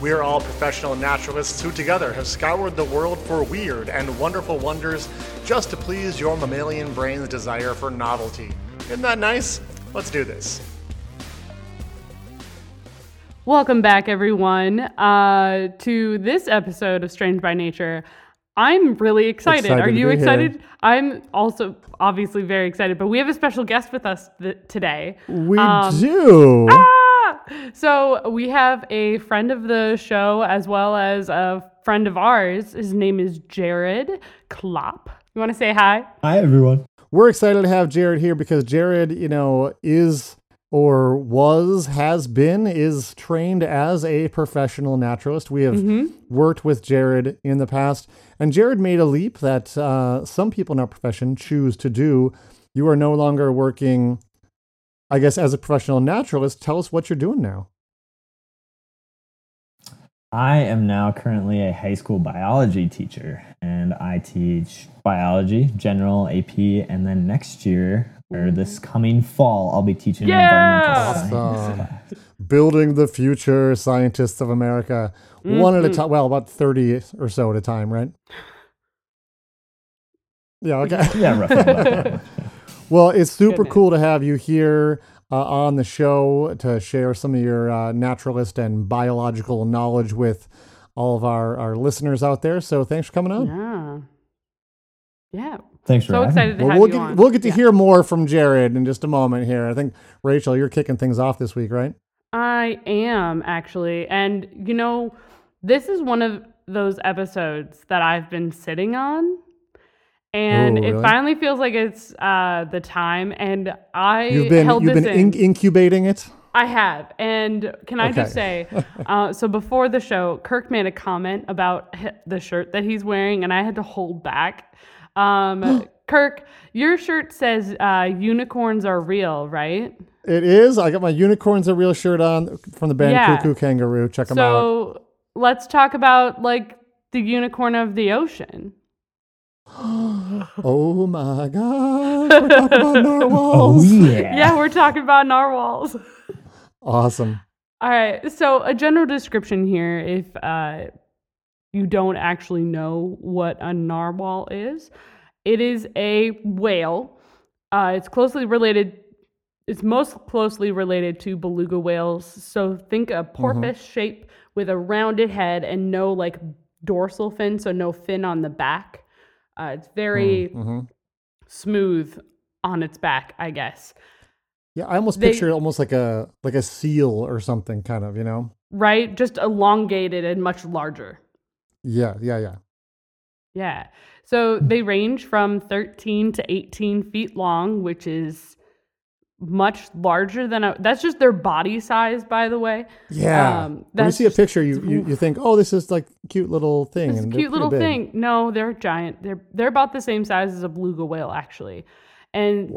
We are all professional naturalists who together have scoured the world for weird and wonderful wonders just to please your mammalian brain's desire for novelty. Isn't that nice? Let's do this. Welcome back, everyone, to this episode of Strange by Nature. I'm really excited. Are you excited? Here. I'm also obviously very excited, but we have a special guest with us today. We do. So we have a friend of the show as well as a friend of ours. His name is Jarrod Klopp. You want to say hi? Hi, everyone. We're excited to have Jarrod here because Jarrod, has been trained as a professional naturalist. We have worked with Jarrod in the past, and Jarrod made a leap that some people in our profession choose to do. You are no longer working, I guess, as a professional naturalist. Tell us what you're doing now. I am now currently a high school biology teacher, and I teach biology, general, AP, and then next year, or this coming fall, I'll be teaching environmental science. Awesome. Building the future scientists of America, one at a time. Well, about 30 or so at a time, right? Yeah, okay. Yeah, roughly about that much. Well, it's super cool to have you here on the show to share some of your naturalist and biological knowledge with all of our listeners out there. So thanks for coming on. Yeah. Thanks for having me. So excited to have you on. We'll get to hear more from Jarrod in just a moment here. I think, Rachel, you're kicking things off this week, right? I am, actually. And, this is one of those episodes that I've been sitting on. And it finally feels like it's the time. And incubating it? I have. And can I just say, so before the show, Kirk made a comment about the shirt that he's wearing, and I had to hold back. Kirk, your shirt says unicorns are real, right? It is. I got my Unicorns Are Real shirt on from the band Cuckoo Kangaroo. Check them out. So let's talk about the unicorn of the ocean. Oh my God, we're talking about narwhals. Yeah, we're talking about narwhals. Awesome. All right, so a general description here, if you don't actually know what a narwhal is. It is a whale. It's most closely related to beluga whales. So think a porpoise shape with a rounded head and no dorsal fin, so no fin on the back. It's very smooth on its back, I guess. Yeah, I almost picture it almost like a seal or something, kind of, Right? Just elongated and much larger. Yeah. So they range from 13 to 18 feet long, which is much larger than that's just their body size, by the way. Yeah. When you see a picture, you think, oh, this is cute little thing. It's a cute little thing. No, they're giant. They're about the same size as a beluga whale, actually. And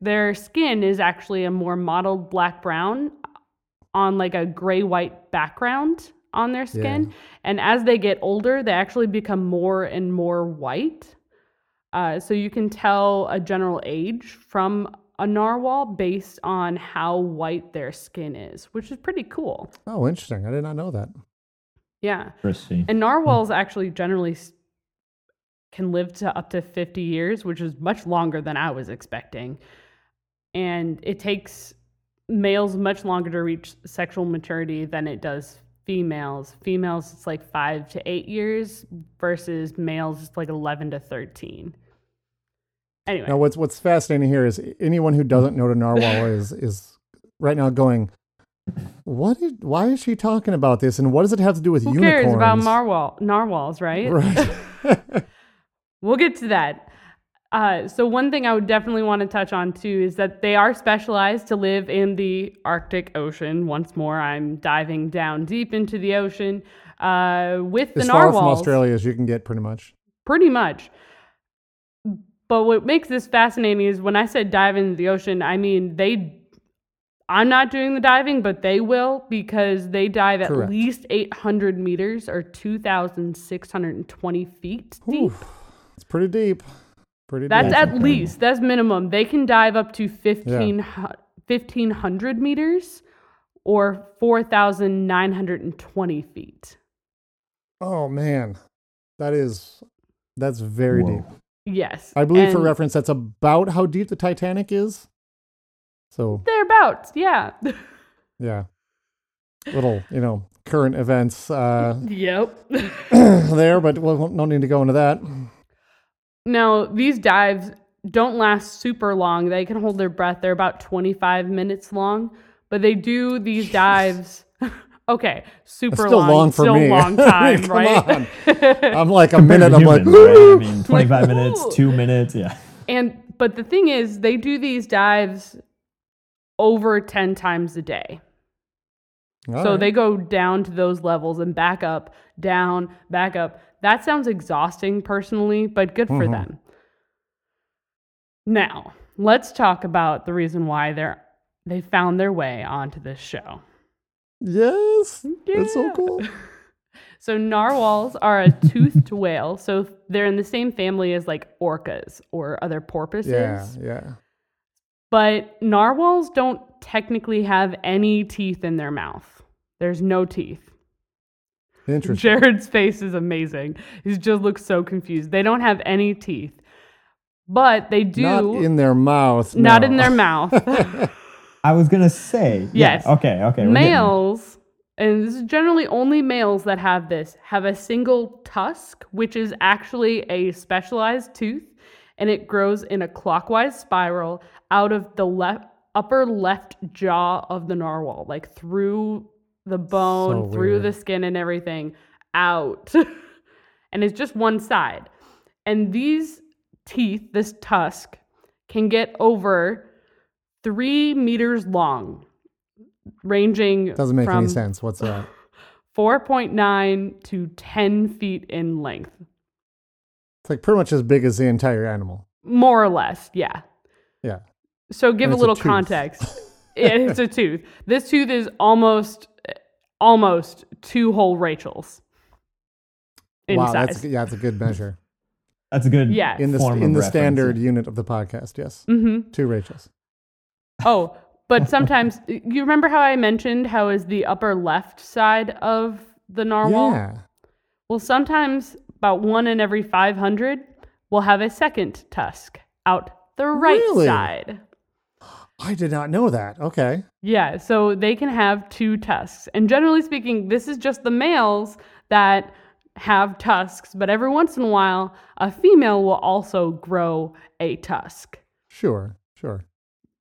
their skin is actually a more mottled black brown on a gray white background on their skin. Yeah. And as they get older, they actually become more and more white. So you can tell a general age from a narwhal based on how white their skin is, which is pretty cool. Oh, interesting. I did not know that. Yeah. Interesting. And narwhals actually generally can live to up to 50 years, which is much longer than I was expecting. And it takes males much longer to reach sexual maturity than it does females. Females, it's 5 to 8 years versus males, it's 11 to 13. Anyway. Now, what's fascinating here is anyone who doesn't know what a narwhal is right now going, why is she talking about this? And what does it have to do with unicorns? Who cares about narwhals, right? Right. We'll get to that. So one thing I would definitely want to touch on, too, is that they are specialized to live in the Arctic Ocean. Once more, I'm diving down deep into the ocean with the narwhals. As far from Australia as you can get, pretty much. But what makes this fascinating is when I said dive into the ocean, I mean, I'm not doing the diving, but they will, because they dive at least 800 meters or 2,620 feet deep. It's pretty deep. That's at least, that's minimum. They can dive up to 1,500 meters or 4,920 feet. Oh, man. That's very deep. Yes. I believe, for reference, that's about how deep the Titanic is. So thereabouts, yeah. Yeah. Little, current events. Yep. There, but no need to go into that. Now, these dives don't last super long. They can hold their breath. They're about 25 minutes long, but they do these dives. Okay, super still long. Still long for me. Still long time, right? I'm like a minute. I'm humans, like, right? I mean, 25 minutes, 2 minutes, yeah. But the thing is, they do these dives over 10 times a day. All right. They go down to those levels and back up, down, back up. That sounds exhausting personally, but good for them. Now, let's talk about the reason why they found their way onto this show. Yes, that's so cool. So narwhals are a toothed whale, so they're in the same family as like orcas or other porpoises. Yeah. But narwhals don't technically have any teeth in their mouth. There's no teeth. Interesting. Jared's face is amazing. He just looks so confused. They don't have any teeth, but they do. Not in their mouth. No. Not in their mouth. I was going to say. Yes. Yeah, okay. Males, and this is generally only males that have this, have a single tusk, which is actually a specialized tooth, and it grows in a clockwise spiral out of the upper left jaw of the narwhal, like through the bone, through the skin and everything, out. And it's just one side. And these teeth, this tusk, can get over 3 meters long, ranging doesn't make any sense. What's that? 4.9 to 10 feet in length. It's like pretty much as big as the entire animal. More or less, yeah. Yeah. So give a little context. It's a tooth. This tooth is almost two whole Rachels. Wow, that's a good measure. That's a good in the standard unit of the podcast. Yes, two Rachels. Oh, but sometimes, you remember how I mentioned how is the upper left side of the narwhal? Yeah. Well, sometimes about one in every 500 will have a second tusk out the right side. I did not know that. Okay. Yeah, so they can have two tusks. And generally speaking, this is just the males that have tusks, but every once in a while, a female will also grow a tusk. Sure.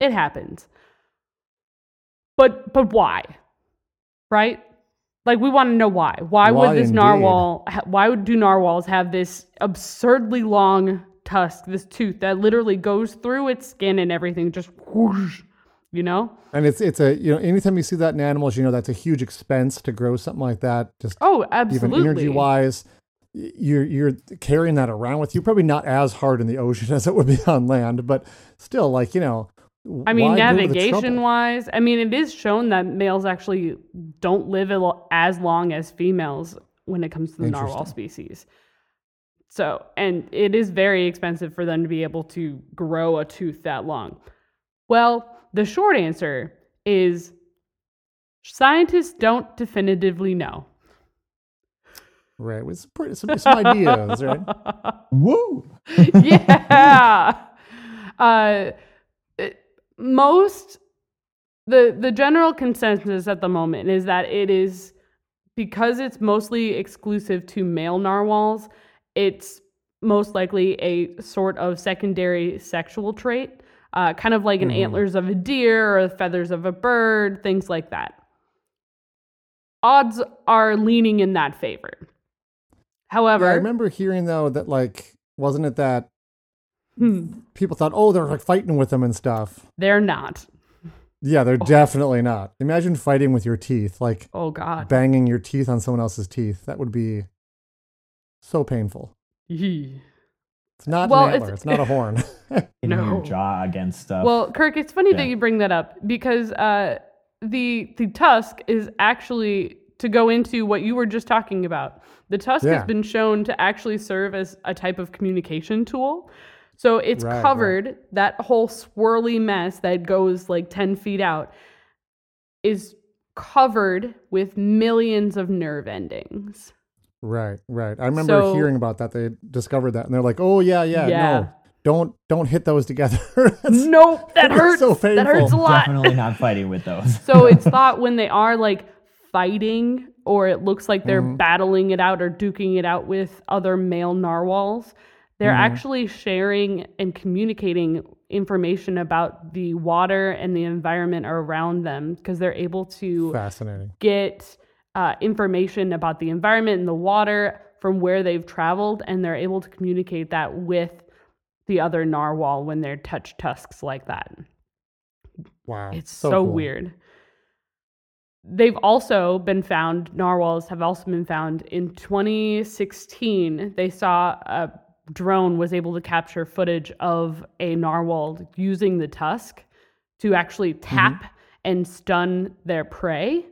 It happens. But why? Right? Like, we want to know why. Why do narwhals have this absurdly long tusk, this tooth that literally goes through its skin and everything, just whoosh, And it's a, anytime you see that in animals, that's a huge expense to grow something like that. Just absolutely. Even energy-wise, you're carrying that around with you. Probably not as hard in the ocean as it would be on land, but still, like, I mean, navigation-wise, it is shown that males actually don't live as long as females when it comes to the narwhal species. So, and it is very expensive for them to be able to grow a tooth that long. Well, the short answer is scientists don't definitively know. Right, with some ideas, right? Woo! Yeah! The general consensus at the moment is that it is, because it's mostly exclusive to male narwhals, it's most likely a sort of secondary sexual trait, kind of like an antlers of a deer or feathers of a bird, things like that. Odds are leaning in that favor. However, I remember hearing though that wasn't it that people thought, they're fighting with them and stuff. They're not. Yeah, they're definitely not. Imagine fighting with your teeth, banging your teeth on someone else's teeth. That would be so painful. It's not an antler. It's not a horn. Your jaw against stuff. Well, Kirk, it's funny that you bring that up because the tusk is actually, to go into what you were just talking about, the tusk has been shown to actually serve as a type of communication tool. So it's covered, that whole swirly mess that goes like 10 feet out is covered with millions of nerve endings. Right. I remember hearing about that. They discovered that, and they're like, "Oh yeah. No, don't hit those together." Nope, that hurts. So painful. That hurts a lot. Definitely not fighting with those. So it's thought when they are like fighting, or it looks like they're battling it out or duking it out with other male narwhals, they're actually sharing and communicating information about the water and the environment around them because they're able to get information about the environment and the water from where they've traveled, and they're able to communicate that with the other narwhal when they're touch tusks like that. Wow. It's so cool. Weird. They've also been found, narwhals have also been found in 2016. They saw a drone was able to capture footage of a narwhal using the tusk to actually tap and stun their prey.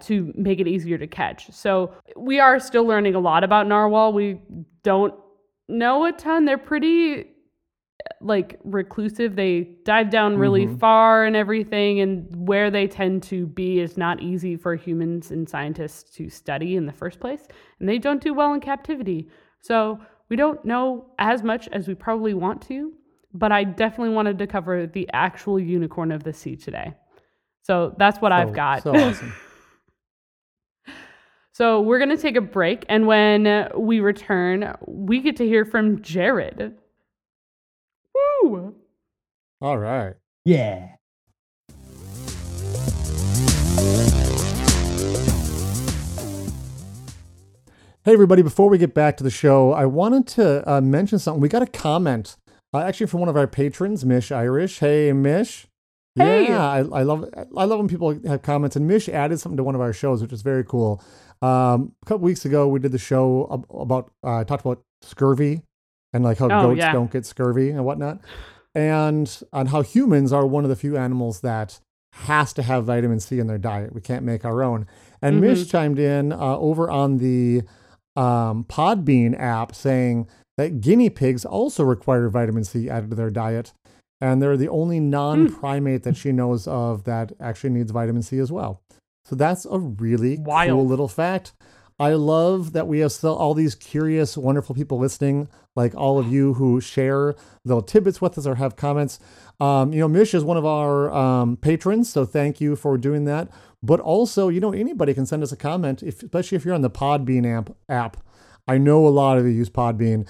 To make it easier to catch. So we are still learning a lot about narwhal. We don't know a ton. They're pretty like reclusive. They dive down really far and everything, and where they tend to be is not easy for humans and scientists to study in the first place. And they don't do well in captivity. So we don't know as much as we probably want to, but I definitely wanted to cover the actual unicorn of the sea today. So that's what I've got. So awesome. So we're going to take a break, and when we return, we get to hear from Jarrod. Woo! All right. Yeah. Hey, everybody. Before we get back to the show, I wanted to mention something. We got a comment, actually, from one of our patrons, Mish Irish. Hey, Mish. Hey. Yeah, I love when people have comments, and Mish added something to one of our shows, which is very cool. A couple weeks ago, we did the show about talked about scurvy and like how goats don't get scurvy and whatnot, and on how humans are one of the few animals that has to have vitamin C in their diet. We can't make our own. And Mish chimed in over on the Podbean app saying that guinea pigs also require vitamin C added to their diet, and they're the only non-primate that she knows of that actually needs vitamin C as well. So that's a really cool little fact. I love that we have still all these curious, wonderful people listening, like all of you who share little tidbits with us or have comments. Mish is one of our patrons, so thank you for doing that. But also, anybody can send us a comment, especially if you're on the Podbean app. I know a lot of you use Podbean.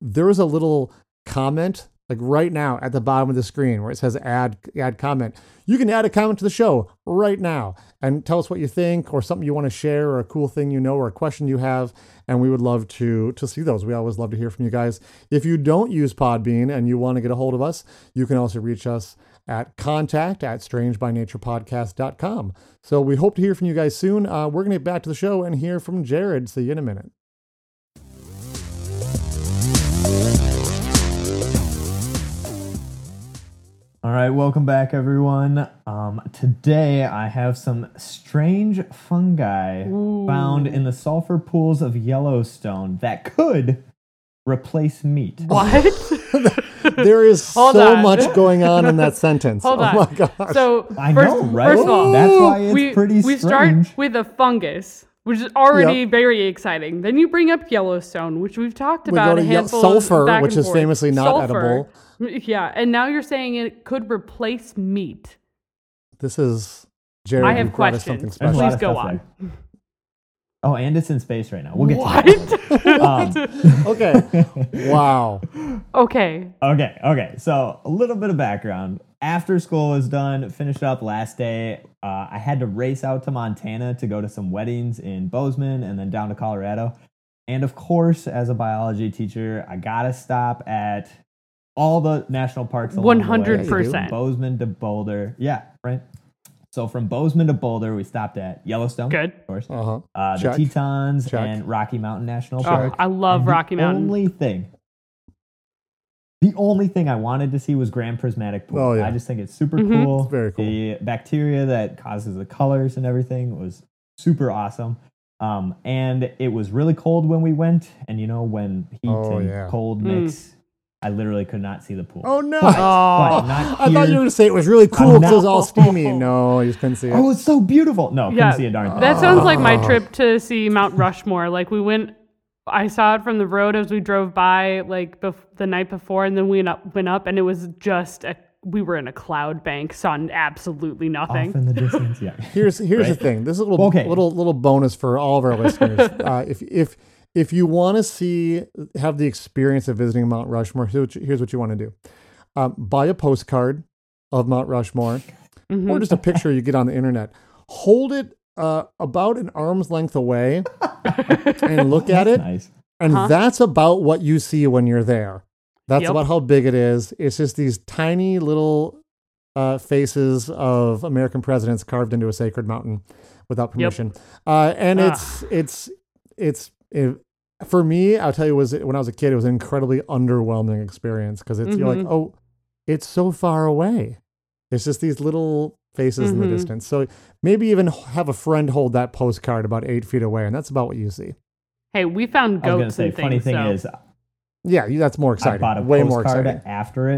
There is a little comment like right now at the bottom of the screen where it says add comment. You can add a comment to the show right now and tell us what you think or something you want to share or a cool thing or a question you have. And we would love to see those. We always love to hear from you guys. If you don't use Podbean and you want to get a hold of us, you can also reach us at contact@strangebynaturepodcast.com. So we hope to hear from you guys soon. We're going to get back to the show and hear from Jarrod. See you in a minute. All right, welcome back, everyone. Today, I have some strange fungi found in the sulfur pools of Yellowstone that could replace meat. What? There is so much going on in that sentence. Hold on. My gosh. So, first of all, that's why it's pretty strange. We start with a fungus, which is already very exciting. Then you bring up Yellowstone, which we've talked about a handful of times. Sulfur, which is famously not edible. Yeah, and now you're saying it could replace meat. This is Jarrod. I have questions. Please go on. There. Oh, and it's in space right now. We'll get to that. Okay. Wow. Okay. So a little bit of background. After school was done, finished up last day, I had to race out to Montana to go to some weddings in Bozeman and then down to Colorado. And of course, as a biology teacher, I got to stop at all the national parks along 100%. The way. From Bozeman to Boulder. Yeah, right. So from Bozeman to Boulder, we stopped at Yellowstone. Good. Of course. Uh-huh. The Tetons and Rocky Mountain National Park. I love Rocky Mountain. The only thing The only thing I wanted to see was Grand Prismatic Pool. Oh, yeah. I just think it's super cool. It's very cool. The bacteria that causes the colors and everything was super awesome. And it was really cold when we went. And, you know, when heat cold mix, I literally could not see the pool. Oh, no. But not here. I thought you were going to say it was really cool because it was all steamy. No, you just couldn't see it. Oh, it's so beautiful. No, couldn't see a darn thing. That sounds like my trip to see Mount Rushmore. Like, we went... I saw it from the road as we drove by, like the night before, and then we went up, and it was just we were in a cloud bank, saw absolutely nothing. Off in the distance, yeah. Here's the thing. This is a little bonus for all of our listeners. If you want to have the experience of visiting Mount Rushmore, here's what you want to do: buy a postcard of Mount Rushmore, or just a picture you get on the internet. Hold it about an arm's length away. And look at it. Nice. And that's about what you see when you're there. That's about how big it is. It's just these tiny little faces of American presidents carved into a sacred mountain without permission. It's for me, I'll tell you, when I was a kid, it was an incredibly underwhelming experience because it's you're like, oh, it's so far away. It's just these little faces in the distance. So maybe even have a friend hold that postcard about 8 feet away, and that's about what you see. Hey, we found goats. I was going to say, funny thing is, yeah, that's more exciting. I bought a postcard after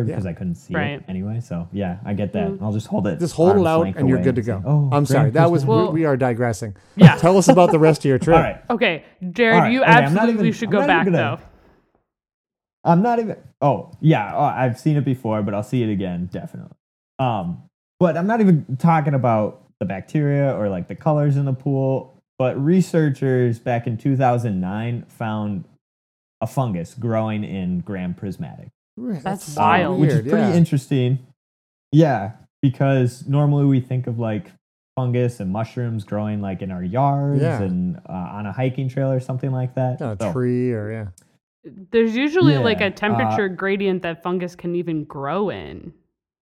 it. Because I couldn't see it anyway. So yeah, I get that. I'll just hold it. Just hold it out, and you're good to go. Oh, I'm sorry. That was we are digressing. Yeah. Tell us about the rest of your trip. All right. Okay, Jared, you absolutely should go back though. I'm not even. Oh yeah, I've seen it before, but I'll see it again definitely. But I'm not even talking about the bacteria or like the colors in the pool, but researchers back in 2009 found a fungus growing in Grand Prismatic. That's wild. Which is pretty interesting. Yeah, because normally we think of like fungus and mushrooms growing like in our yards and on a hiking trail or something like that. On a tree or There's usually like a temperature gradient that fungus can even grow in.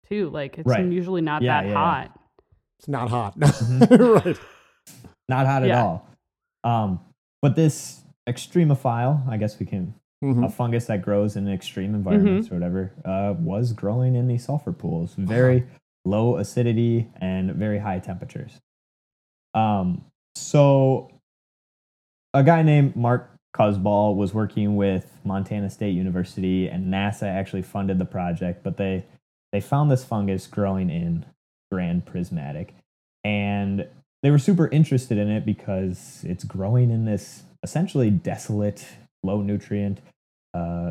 Too. Like, it's usually not that hot. It's not hot. Right. Not hot at all. But this extremophile, I guess we can, a fungus that grows in extreme environments or whatever, was growing in these sulfur pools. Very low acidity and very high temperatures. So, a guy named Mark Kozbal was working with Montana State University, and NASA actually funded the project, but they found this fungus growing in Grand Prismatic, and they were super interested in it because it's growing in this essentially desolate, low-nutrient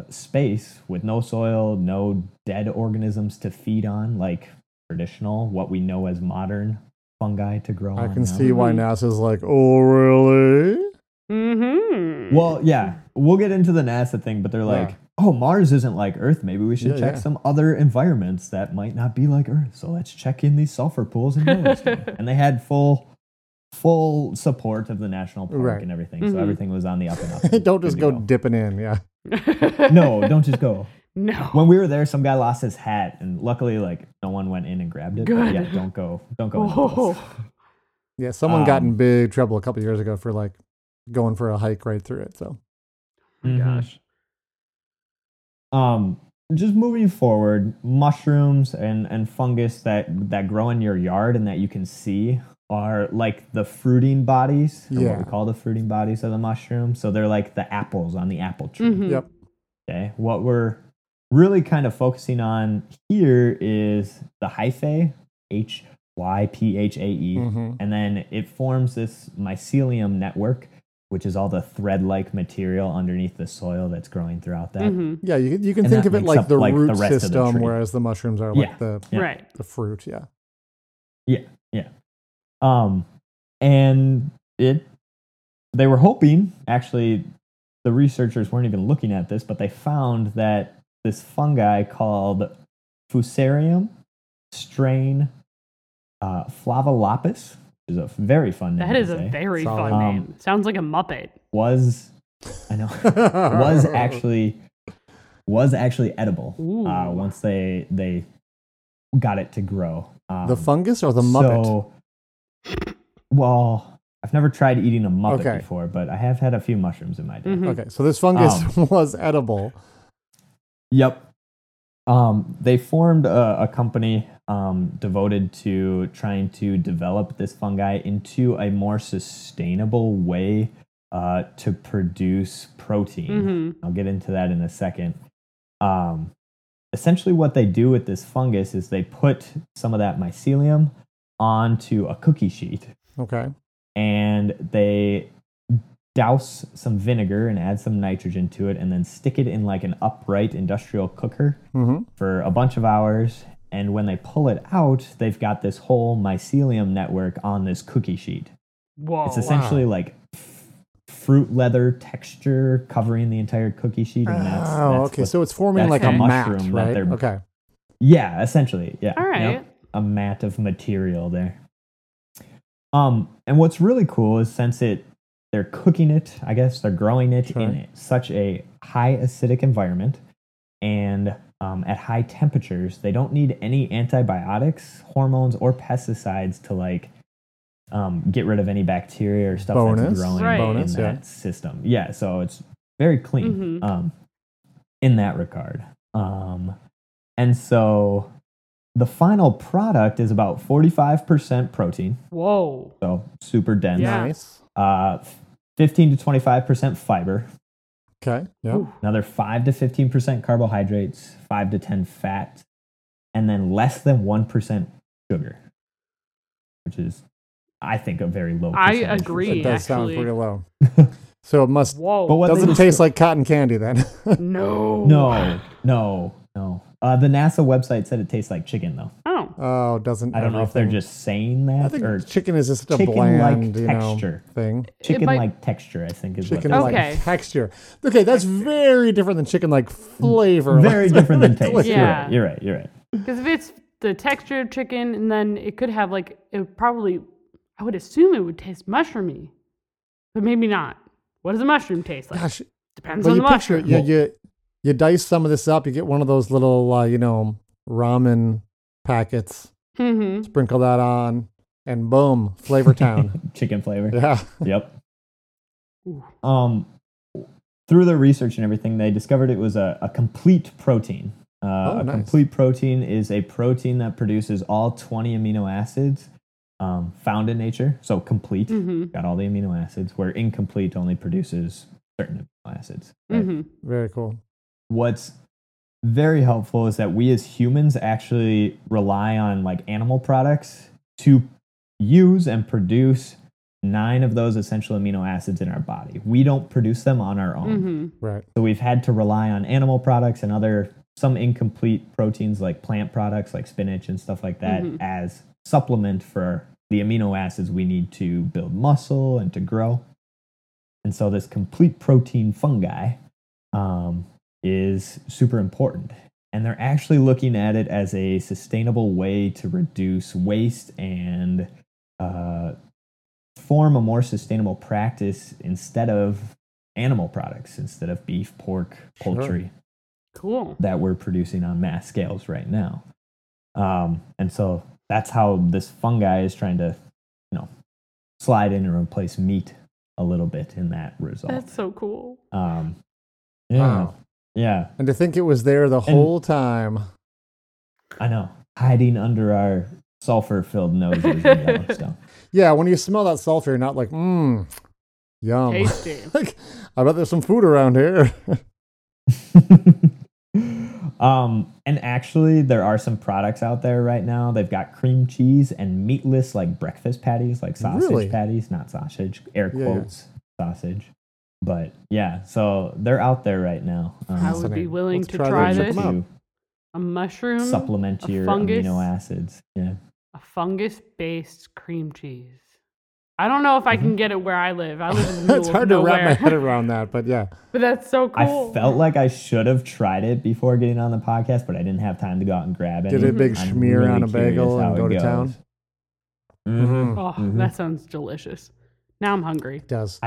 space with no soil, no dead organisms to feed on, like traditional, what we know as modern fungi to grow on. I can see why NASA's like, oh, really? Mm-hmm. Well, yeah, we'll get into the NASA thing, but they're like, oh, Mars isn't like Earth. Maybe we should check some other environments that might not be like Earth. So let's check in these sulfur pools in Yellowstone. And they had full support of the national park and everything. So everything was on the up and up. And don't just go dipping in. Yeah. No, don't just go. No. When we were there, some guy lost his hat, and luckily, like, no one went in and grabbed it. Good. But yeah, don't go. Oh. Yeah, someone got in big trouble a couple years ago for like going for a hike right through it. So. Gosh. Just moving forward, mushrooms and fungus that grow in your yard and that you can see are like the fruiting bodies, or what we call the fruiting bodies of the mushroom. So they're like the apples on the apple tree. Mm-hmm. Yep. Okay. What we're really kind of focusing on here is the hyphae, HYPHAE, and then it forms this mycelium network, which is all the thread-like material underneath the soil that's growing throughout that. Mm-hmm. Yeah, you can think of it like the root system, whereas the mushrooms are like the fruit. Yeah. Yeah, yeah. And they were hoping, actually, the researchers weren't even looking at this, but they found that this fungi called Fusarium strain Flavolapis. Is a very fun name. That is a very fun name. Sounds like a Muppet. Was actually edible once they got it to grow. The fungus or the Muppet? So, well, I've never tried eating a Muppet before, but I have had a few mushrooms in my day. Mm-hmm. Okay, so this fungus was edible. Yep. They formed a company devoted to trying to develop this fungi into a more sustainable way to produce protein. Mm-hmm. I'll get into that in a second. Essentially what they do with this fungus is they put some of that mycelium onto a cookie sheet. Okay. And they douse some vinegar and add some nitrogen to it and then stick it in like an upright industrial cooker for a bunch of hours. And when they pull it out, they've got this whole mycelium network on this cookie sheet. Whoa, it's essentially like fruit leather texture covering the entire cookie sheet. And that's so it's forming like a mat, right? Okay. Yeah, essentially. Yeah. All right. Yep. A mat of material there. And what's really cool is since they're cooking it, I guess they're growing it in such a high acidic environment and at high temperatures, they don't need any antibiotics, hormones, or pesticides to like get rid of any bacteria or stuff that's growing in that system. Yeah, so it's very clean in that regard. And so the final product is about 45% protein. Whoa. So super dense. Yeah. Nice. 15 to 25% fiber. Okay. Yeah. Another 5 to 15% carbohydrates, 5 to 10 fat, and then less than 1% sugar, which is, I think, a very low percentage. I agree. It does sound pretty low. So it must, doesn't taste like cotton candy then. No. The NASA website said it tastes like chicken, though. Oh, doesn't. I don't know if they're just saying that. I think or chicken is just a bland, texture thing. Chicken-like texture, I think, is chicken-like texture. Okay, that's very different than chicken-like flavor. Very different than taste. Yeah, you're right. Because if it's the texture of chicken, and then it could have like I would assume it would taste mushroomy, but maybe not. What does a mushroom taste like? Gosh, depends on the mushroom. You dice some of this up. You get one of those little, ramen packets. Mm-hmm. Sprinkle that on, and boom, Flavor Town. Chicken flavor. Yeah. Yep. Through their research and everything, they discovered it was a complete protein. A complete protein is a protein that produces all 20 amino acids found in nature. So complete, got all the amino acids. Where incomplete only produces certain amino acids. Right? Mm-hmm. Very cool. What's very helpful is that we as humans actually rely on animal products to use and produce 9 of those essential amino acids in our body. We don't produce them on our own. Mm-hmm. Right. So we've had to rely on animal products and some incomplete proteins like plant products like spinach and stuff like that as supplement for the amino acids we need to build muscle and to grow. And so this complete protein fungi is super important. And they're actually looking at it as a sustainable way to reduce waste and form a more sustainable practice instead of animal products, instead of beef, pork, poultry. Cool. That we're producing on mass scales right now. And so that's how this fungi is trying to, slide in and replace meat a little bit in that result. That's so cool. Yeah. Wow. Yeah. And to think it was there the whole time. I know. Hiding under our sulfur-filled noses in Yellowstone. Yeah, when you smell that sulfur, you're not like, yum. Tasty. I bet there's some food around here. And actually, there are some products out there right now. They've got cream cheese and meatless breakfast patties, sausage patties, not sausage, air quotes, sausage. But yeah, so they're out there right now. I would be willing to try this. A mushroom supplement to your amino acids. Yeah, a fungus-based cream cheese. I don't know if I can get it where I live. I live in the middle of nowhere. It's hard to wrap my head around that, but yeah. But that's so cool. I felt like I should have tried it before getting on the podcast, but I didn't have time to go out and grab it. Get a big smear really on a bagel and go to town. Mm-hmm. Oh, that sounds delicious. Now I'm hungry. It does.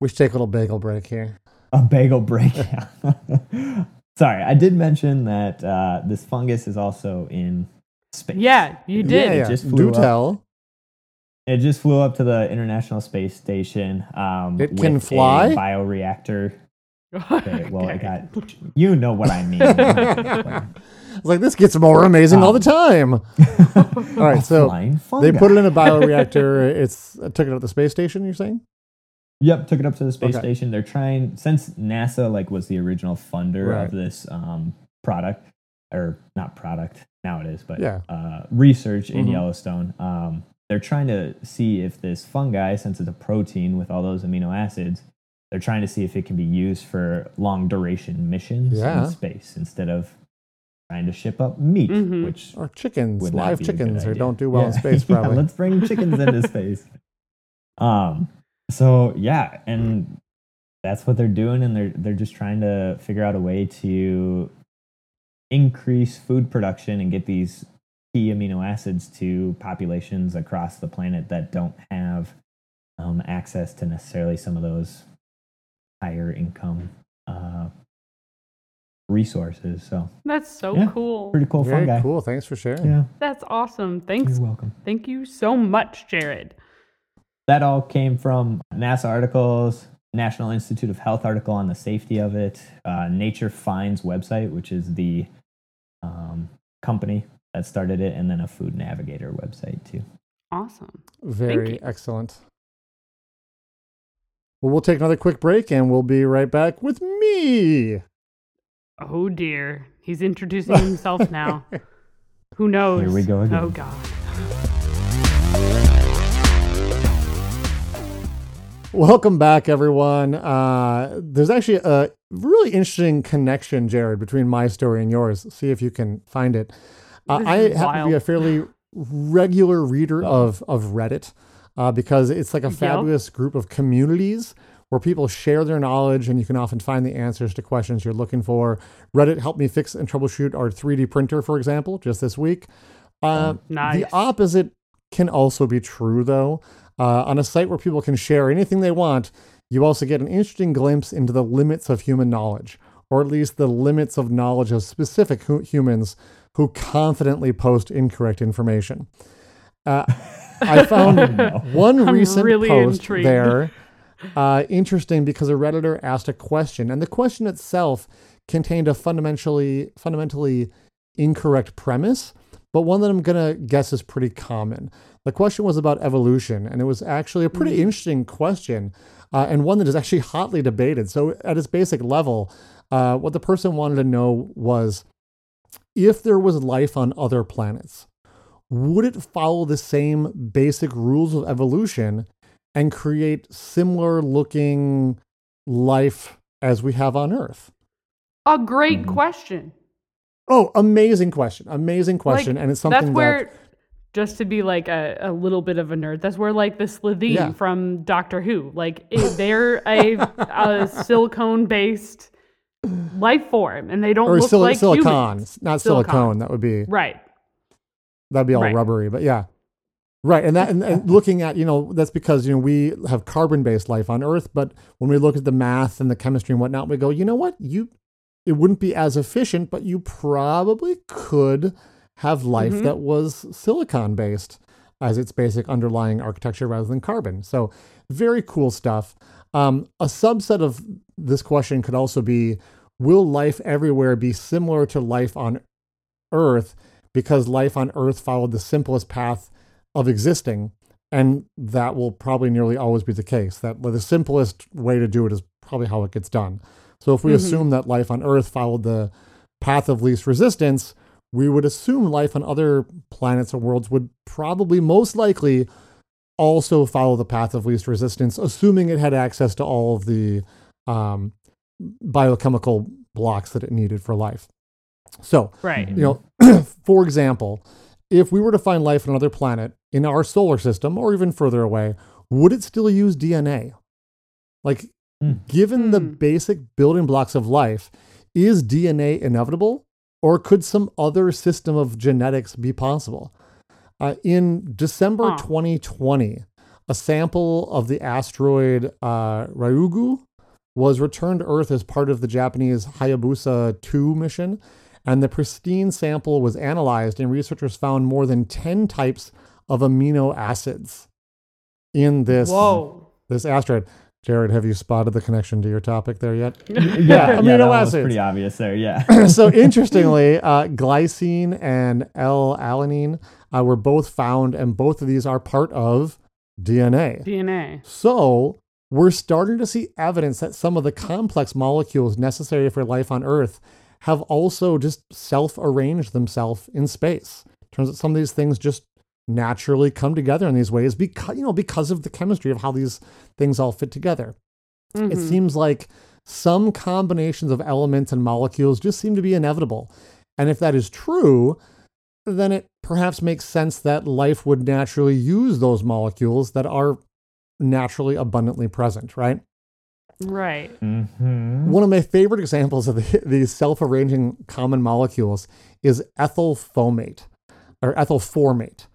We should take a little bagel break here. A bagel break, yeah. Sorry, I did mention that this fungus is also in space. Yeah, you did. Yeah. It just flew up. It just flew up to the International Space Station. It can fly? A bioreactor. Okay, well, I got, you know what I mean. It's like, this gets more amazing all the time. All right, so they put it in a bioreactor. It took it up to the space station, you're saying? Yep, took it up to the space station. They're trying, since NASA was the original funder of this research in Yellowstone. They're trying to see if this fungi, since it's a protein with all those amino acids, they're trying to see if it can be used for long duration missions in space instead of trying to ship up meat, which or chickens, live chickens, or don't do well in space. Probably let's bring chickens into space. So yeah, and that's what they're doing, and they're just trying to figure out a way to increase food production and get these key amino acids to populations across the planet that don't have access to necessarily some of those higher income resources. So that's cool. Pretty cool. Very fungi. Cool. Thanks for sharing. Yeah, that's awesome. Thanks. You're welcome. Thank you so much, Jarrod. That all came from NASA articles, National Institute of Health article on the safety of it, Nature Finds website, which is the company that started it, and then a Food Navigator website too. Awesome. Very excellent. Well, we'll take another quick break and we'll be right back with me. Oh dear. He's introducing himself now. Who knows? Here we go again. Oh God. Welcome back, everyone. There's actually a really interesting connection, Jarrod, between my story and yours. See if you can find it. I happen to be a fairly regular reader of Reddit because it's like a fabulous group of communities where people share their knowledge and you can often find the answers to questions you're looking for. Reddit helped me fix and troubleshoot our 3D printer, for example, just this week. Nice. The opposite can also be true, though. On a site where people can share anything they want, you also get an interesting glimpse into the limits of human knowledge, or at least the limits of knowledge of specific humans who confidently post incorrect information. I found one recent really post intrigued. There interesting because a Redditor asked a question, and the question itself contained a fundamentally incorrect premise, but one that I'm going to guess is pretty common. The question was about evolution, and it was actually a pretty interesting question, and one that is actually hotly debated. So at its basic level, what the person wanted to know was, if there was life on other planets, would it follow the same basic rules of evolution and create similar looking life as we have on Earth? A great question. Oh, amazing question. Amazing question. Like, and it's something that's where, just to be like a little bit of a nerd, that's where like the Slitheen from Doctor Who, like they're a silicone-based life form, and they don't look like silicon, humans. Not silicone. That would be right. That'd be all rubbery, but right. And that, and looking at that's because we have carbon-based life on Earth, but when we look at the math and the chemistry and whatnot, we go, it wouldn't be as efficient, but you probably could have life that was silicon-based as its basic underlying architecture rather than carbon. So very cool stuff. A subset of this question could also be, will life everywhere be similar to life on Earth because life on Earth followed the simplest path of existing? And that will probably nearly always be the case, that the simplest way to do it is probably how it gets done. So if we assume that life on Earth followed the path of least resistance, we would assume life on other planets or worlds would probably most likely also follow the path of least resistance, assuming it had access to all of the biochemical blocks that it needed for life. So, for example, if we were to find life on another planet in our solar system or even further away, would it still use DNA? Given the basic building blocks of life, is DNA inevitable, or could some other system of genetics be possible? In December 2020, a sample of the asteroid Ryugu was returned to Earth as part of the Japanese Hayabusa 2 mission, and the pristine sample was analyzed, and researchers found more than 10 types of amino acids in this this asteroid. Jarrod, have you spotted the connection to your topic there yet? Amino acids. That was pretty obvious there, yeah. So interestingly, glycine and L-alanine were both found, and both of these are part of DNA. So we're starting to see evidence that some of the complex molecules necessary for life on Earth have also just self-arranged themselves in space. It turns out some of these things just naturally come together in these ways because, you know, because of the chemistry of how these things all fit together. Mm-hmm. It seems like some combinations of elements and molecules just seem to be inevitable. And if that is true, then it perhaps makes sense that life would naturally use those molecules that are naturally abundantly present, right? Right. Mm-hmm. One of my favorite examples of these self-arranging common molecules is ethyl fomate or ethyl formate.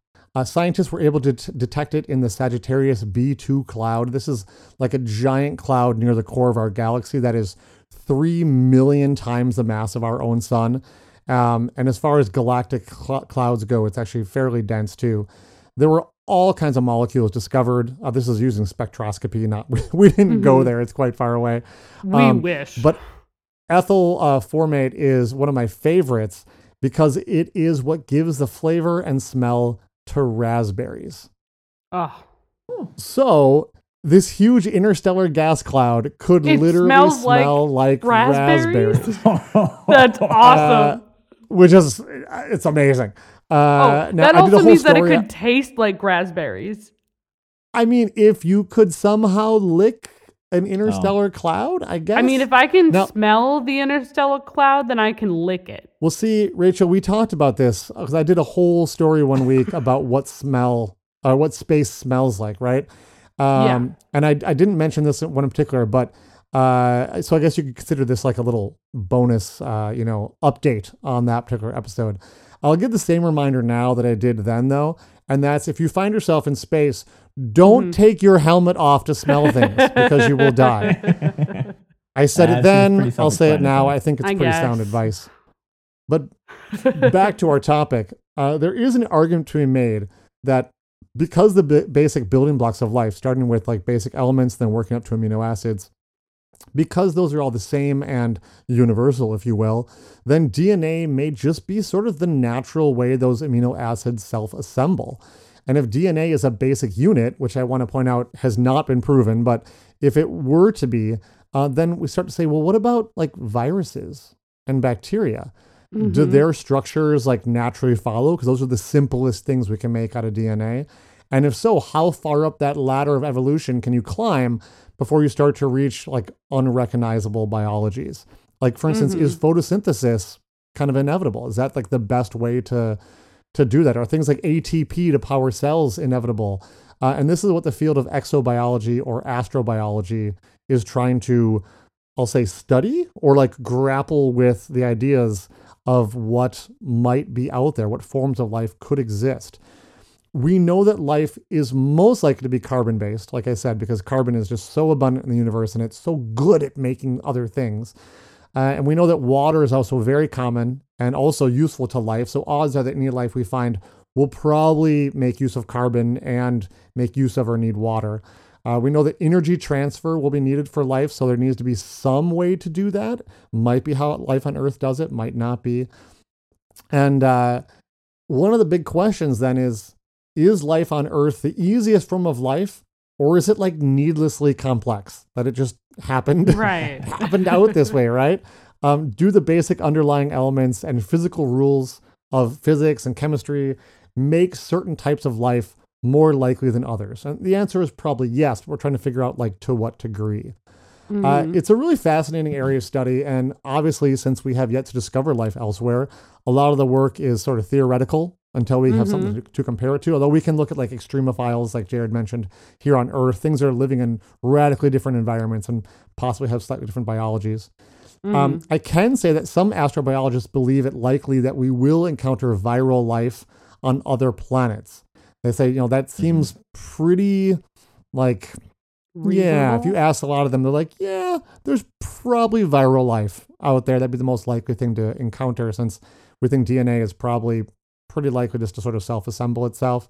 Scientists were able to detect it in the Sagittarius B2 cloud. This is like a giant cloud near the core of our galaxy that is 3 million times the mass of our own sun. And as far as galactic clouds go, it's actually fairly dense too. There were all kinds of molecules discovered. This is using spectroscopy. We didn't go there. It's quite far away. We wish. But ethyl formate is one of my favorites because it is what gives the flavor and smell to raspberries. Ah. Oh. So this huge interstellar gas cloud could literally smell like raspberries. That's awesome. Which is, it's amazing. That also means that it could taste like raspberries. I mean, if you could somehow lick an interstellar cloud, I guess. I mean, if I can smell the interstellar cloud, then I can lick it. Well, see, Rachel, we talked about this because I did a whole story one week about what space smells like, right? And I didn't mention this one in particular, but so I guess you could consider this like a little bonus, update on that particular episode. I'll give the same reminder now that I did then, though, and that's if you find yourself in space, don't take your helmet off to smell things because you will die. I said it then. I'll say it now. I think it's pretty sound advice. But back to our topic. There is an argument to be made that because the basic building blocks of life, starting with like basic elements, then working up to amino acids, because those are all the same and universal, if you will, then DNA may just be sort of the natural way those amino acids self-assemble. And if DNA is a basic unit, which I want to point out has not been proven, but if it were to be, then we start to say, well, what about like viruses and bacteria? Mm-hmm. Do their structures like naturally follow? Because those are the simplest things we can make out of DNA. And if so, how far up that ladder of evolution can you climb before you start to reach like unrecognizable biologies? Like, for instance, is photosynthesis kind of inevitable? Is that like the best way to do that? Are things like ATP to power cells inevitable? And this is what the field of exobiology or astrobiology is trying to, I'll say, study or like grapple with the ideas of what might be out there, what forms of life could exist. We know that life is most likely to be carbon-based, like I said, because carbon is just so abundant in the universe and it's so good at making other things. And we know that water is also very common and also useful to life. So odds are that any life we find will probably make use of carbon and make use of or need water. We know that energy transfer will be needed for life. So there needs to be some way to do that. Might be how life on Earth does it, might not be. And one of the big questions then is life on Earth the easiest form of life? Or is it like needlessly complex that it just happened, right? happened out this way, right? Do the basic underlying elements and physical rules of physics and chemistry make certain types of life more likely than others? And the answer is probably yes, but we're trying to figure out like to what degree. Mm-hmm. It's a really fascinating area of study. And obviously, since we have yet to discover life elsewhere, a lot of the work is sort of theoretical until we have something to compare it to. Although we can look at like extremophiles, like Jarrod mentioned, here on Earth, things are living in radically different environments and possibly have slightly different biologies. Mm. I can say that some astrobiologists believe it likely that we will encounter viral life on other planets. They say, you know, that seems pretty like, reasonable? Yeah, if you ask a lot of them, they're like, yeah, there's probably viral life out there. That'd be the most likely thing to encounter since we think DNA is probably pretty likely just to sort of self-assemble itself.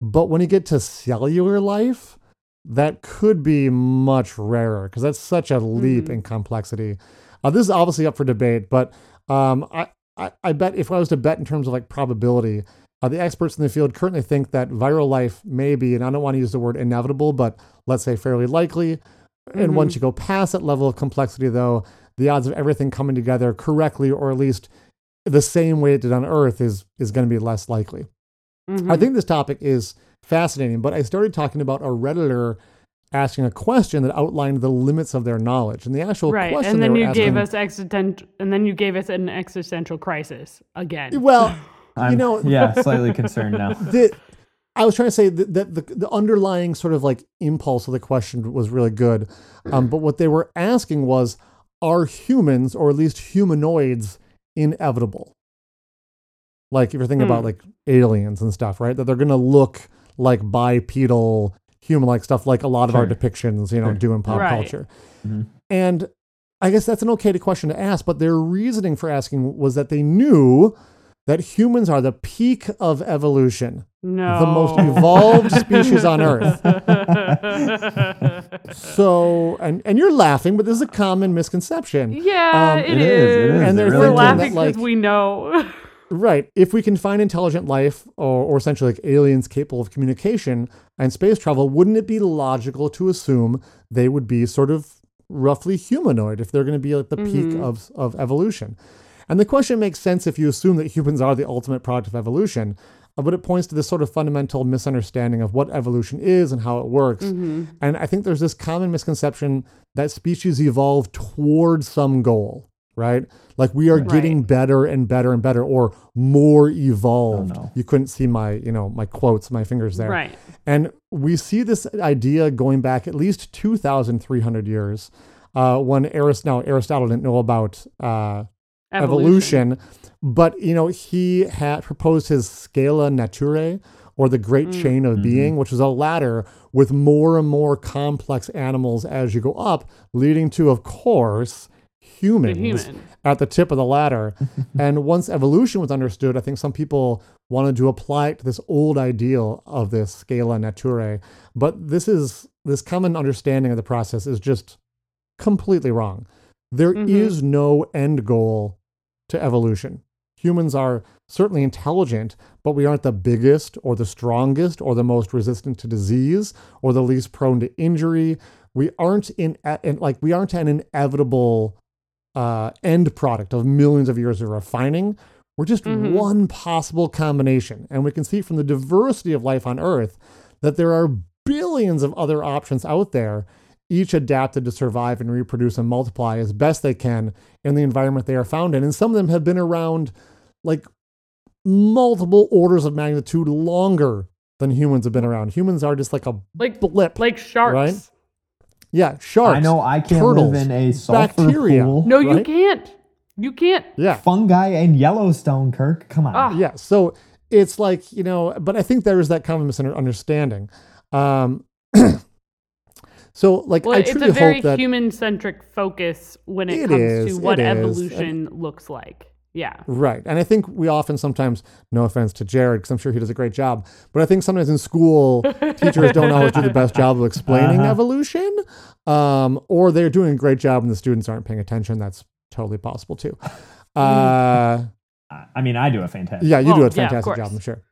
But when you get to cellular life, that could be much rarer because that's such a leap in complexity. This is obviously up for debate, but I bet if I was to bet in terms of like probability, the experts in the field currently think that viral life may be, and I don't want to use the word inevitable, but let's say fairly likely. And once you go past that level of complexity, though, the odds of everything coming together correctly, or at least the same way it did on Earth, is going to be less likely. I think this topic is fascinating, but I started talking about a Redditor asking a question that outlined the limits of their knowledge, and the actual question. And then you gave us an existential crisis again. Well, you know, slightly concerned now. I was trying to say that the underlying sort of like impulse of the question was really good, but what they were asking was, are humans, or at least humanoids, inevitable? Like if you're thinking about like aliens and stuff, right? That they're gonna look like bipedal human-like stuff, like a lot of our depictions, you know, do in pop culture. And I guess that's an okay question to ask, but their reasoning for asking was that they knew that humans are the peak of evolution. The most evolved species on Earth. So, and you're laughing, but this is a common misconception. Yeah, it is. And we're laughing because we know. Right. If we can find intelligent life, or essentially like aliens capable of communication and space travel, wouldn't it be logical to assume they would be sort of roughly humanoid if they're going to be like the peak of evolution? And the question makes sense if you assume that humans are the ultimate product of evolution, but it points to this sort of fundamental misunderstanding of what evolution is and how it works. And I think there's this common misconception that species evolve toward some goal, right? Like we are getting better and better and better, or more evolved. Oh, no. You couldn't see my quotes, my fingers there. Right. And we see this idea going back at least 2,300 years when Aristotle didn't know about evolution, but you know, he had proposed his Scala Naturae, or the Great Chain of Being, which is a ladder with more and more complex animals as you go up, leading to, of course, humans at the tip of the ladder. And once evolution was understood, I think some people wanted to apply it to this old ideal of this Scala Naturae, but this common understanding of the process is just completely wrong. There is no end goal to evolution. Humans are certainly intelligent, but we aren't the biggest or the strongest or the most resistant to disease or the least prone to injury. We aren't an inevitable end product of millions of years of refining. We're just one possible combination. And we can see from the diversity of life on Earth that there are billions of other options out there, each adapted to survive and reproduce and multiply as best they can in the environment they are found in. And some of them have been around like multiple orders of magnitude longer than humans have been around. Humans are just like a blip. Like sharks. Right? Yeah, sharks. I know I can't live in a sulfur pool. No, you can't. You can't. Yeah. Fungi and Yellowstone, Kirk. Come on. Yeah, so it's like, you know, but I think there is that common misunderstanding. So, like, well, I truly hope that... it's a very human-centric focus when it comes to what evolution looks like. Yeah. Right. And I think we often sometimes, no offense to Jarrod, because I'm sure he does a great job, but I think sometimes in school, teachers don't always do the best job of explaining evolution, or they're doing a great job and the students aren't paying attention. That's totally possible, too. I mean, I do a fantastic job. Yeah, you do a fantastic job, I'm sure.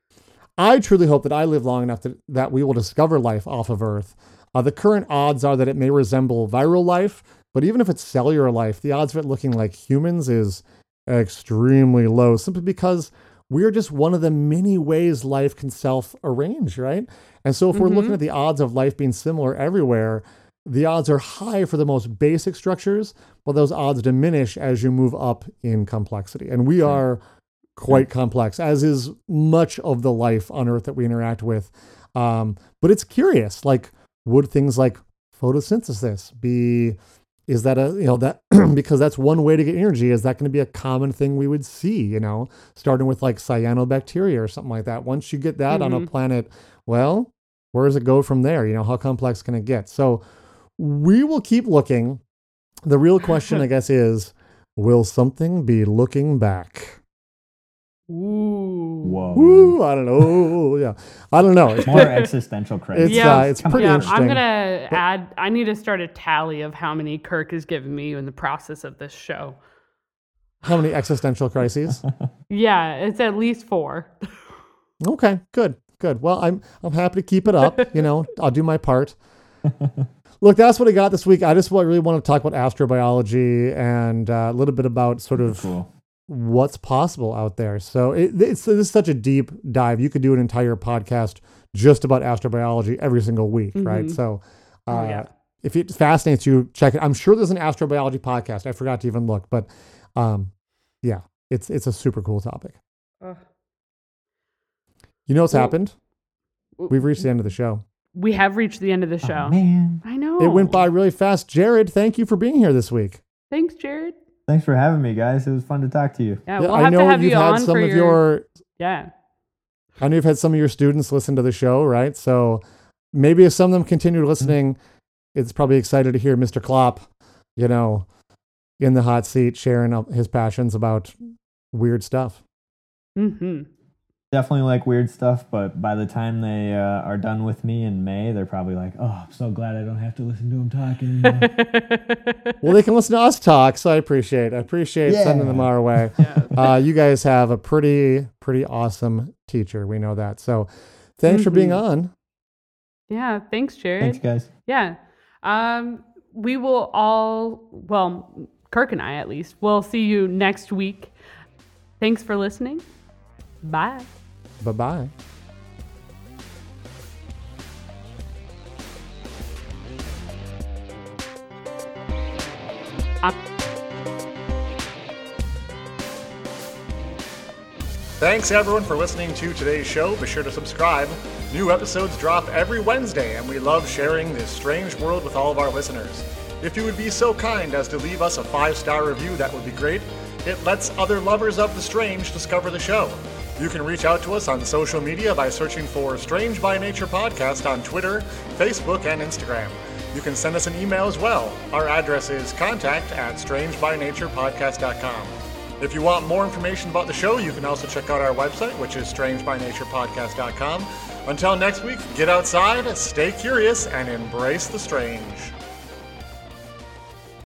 I truly hope that I live long enough that we will discover life off of Earth. The current odds are that it may resemble viral life, but even if it's cellular life, the odds of it looking like humans is extremely low, simply because we're just one of the many ways life can self-arrange, right? And so if we're looking at the odds of life being similar everywhere, the odds are high for the most basic structures, but those odds diminish as you move up in complexity. And we are quite complex, as is much of the life on Earth that we interact with. But it's curious, like, would things like photosynthesis because that's one way to get energy, is that going to be a common thing we would see, you know, starting with like cyanobacteria or something like that? Once you get that on a planet, well, where does it go from there? You know, how complex can it get? So we will keep looking. The real question, I guess, is, will something be looking back? Ooh. Whoa. Ooh, I don't know. Yeah. I don't know. It's more existential crisis. It's pretty interesting. I'm going to add, I need to start a tally of how many Kirk has given me in the process of this show. How many existential crises? Yeah, it's at least 4. Okay, good. Well, I'm happy to keep it up. You know, I'll do my part. Look, that's what I got this week. I just really want to talk about astrobiology and a little bit about sort of what's possible out there. So this is such a deep dive. You could do an entire podcast just about astrobiology every single week, right? So if it fascinates you, check it. I'm sure there's an astrobiology podcast. I forgot to even look, but it's a super cool topic. You know what's happened? We've reached the end of the show. We have reached the end of the show. Oh, man. I know. It went by really fast. Jarrod, thank you for being here this week. Thanks, Jarrod. Thanks for having me, guys. It was fun to talk to you. Yeah, we'll have to have you on for your... Yeah. I know you've had some of your students listen to the show, right? So maybe if some of them continue listening, it's probably exciting to hear Mr. Klopp, you know, in the hot seat, sharing his passions about weird stuff. Mm-hmm. Definitely like weird stuff, but by the time they are done with me in May, they're probably like, oh, I'm so glad I don't have to listen to him talk anymore. Well, they can listen to us talk, so I appreciate sending them our way. Yeah. You guys have a pretty awesome teacher. We know that. So thanks for being on. Yeah, thanks, Jarrod. Thanks, guys. Yeah. We will all, well, Kirk and I at least, we'll see you next week. Thanks for listening. Bye. Bye-bye. Thanks, everyone, for listening to today's show. Be sure to subscribe. New episodes drop every Wednesday, and we love sharing this strange world with all of our listeners. If you would be so kind as to leave us a 5-star review, that would be great. It lets other lovers of the strange discover the show. You can reach out to us on social media by searching for Strange by Nature Podcast on Twitter, Facebook, and Instagram. You can send us an email as well. Our address is contact@strangebynaturepodcast.com. If you want more information about the show, you can also check out our website, which is strangebynaturepodcast.com. Until next week, get outside, stay curious, and embrace the strange.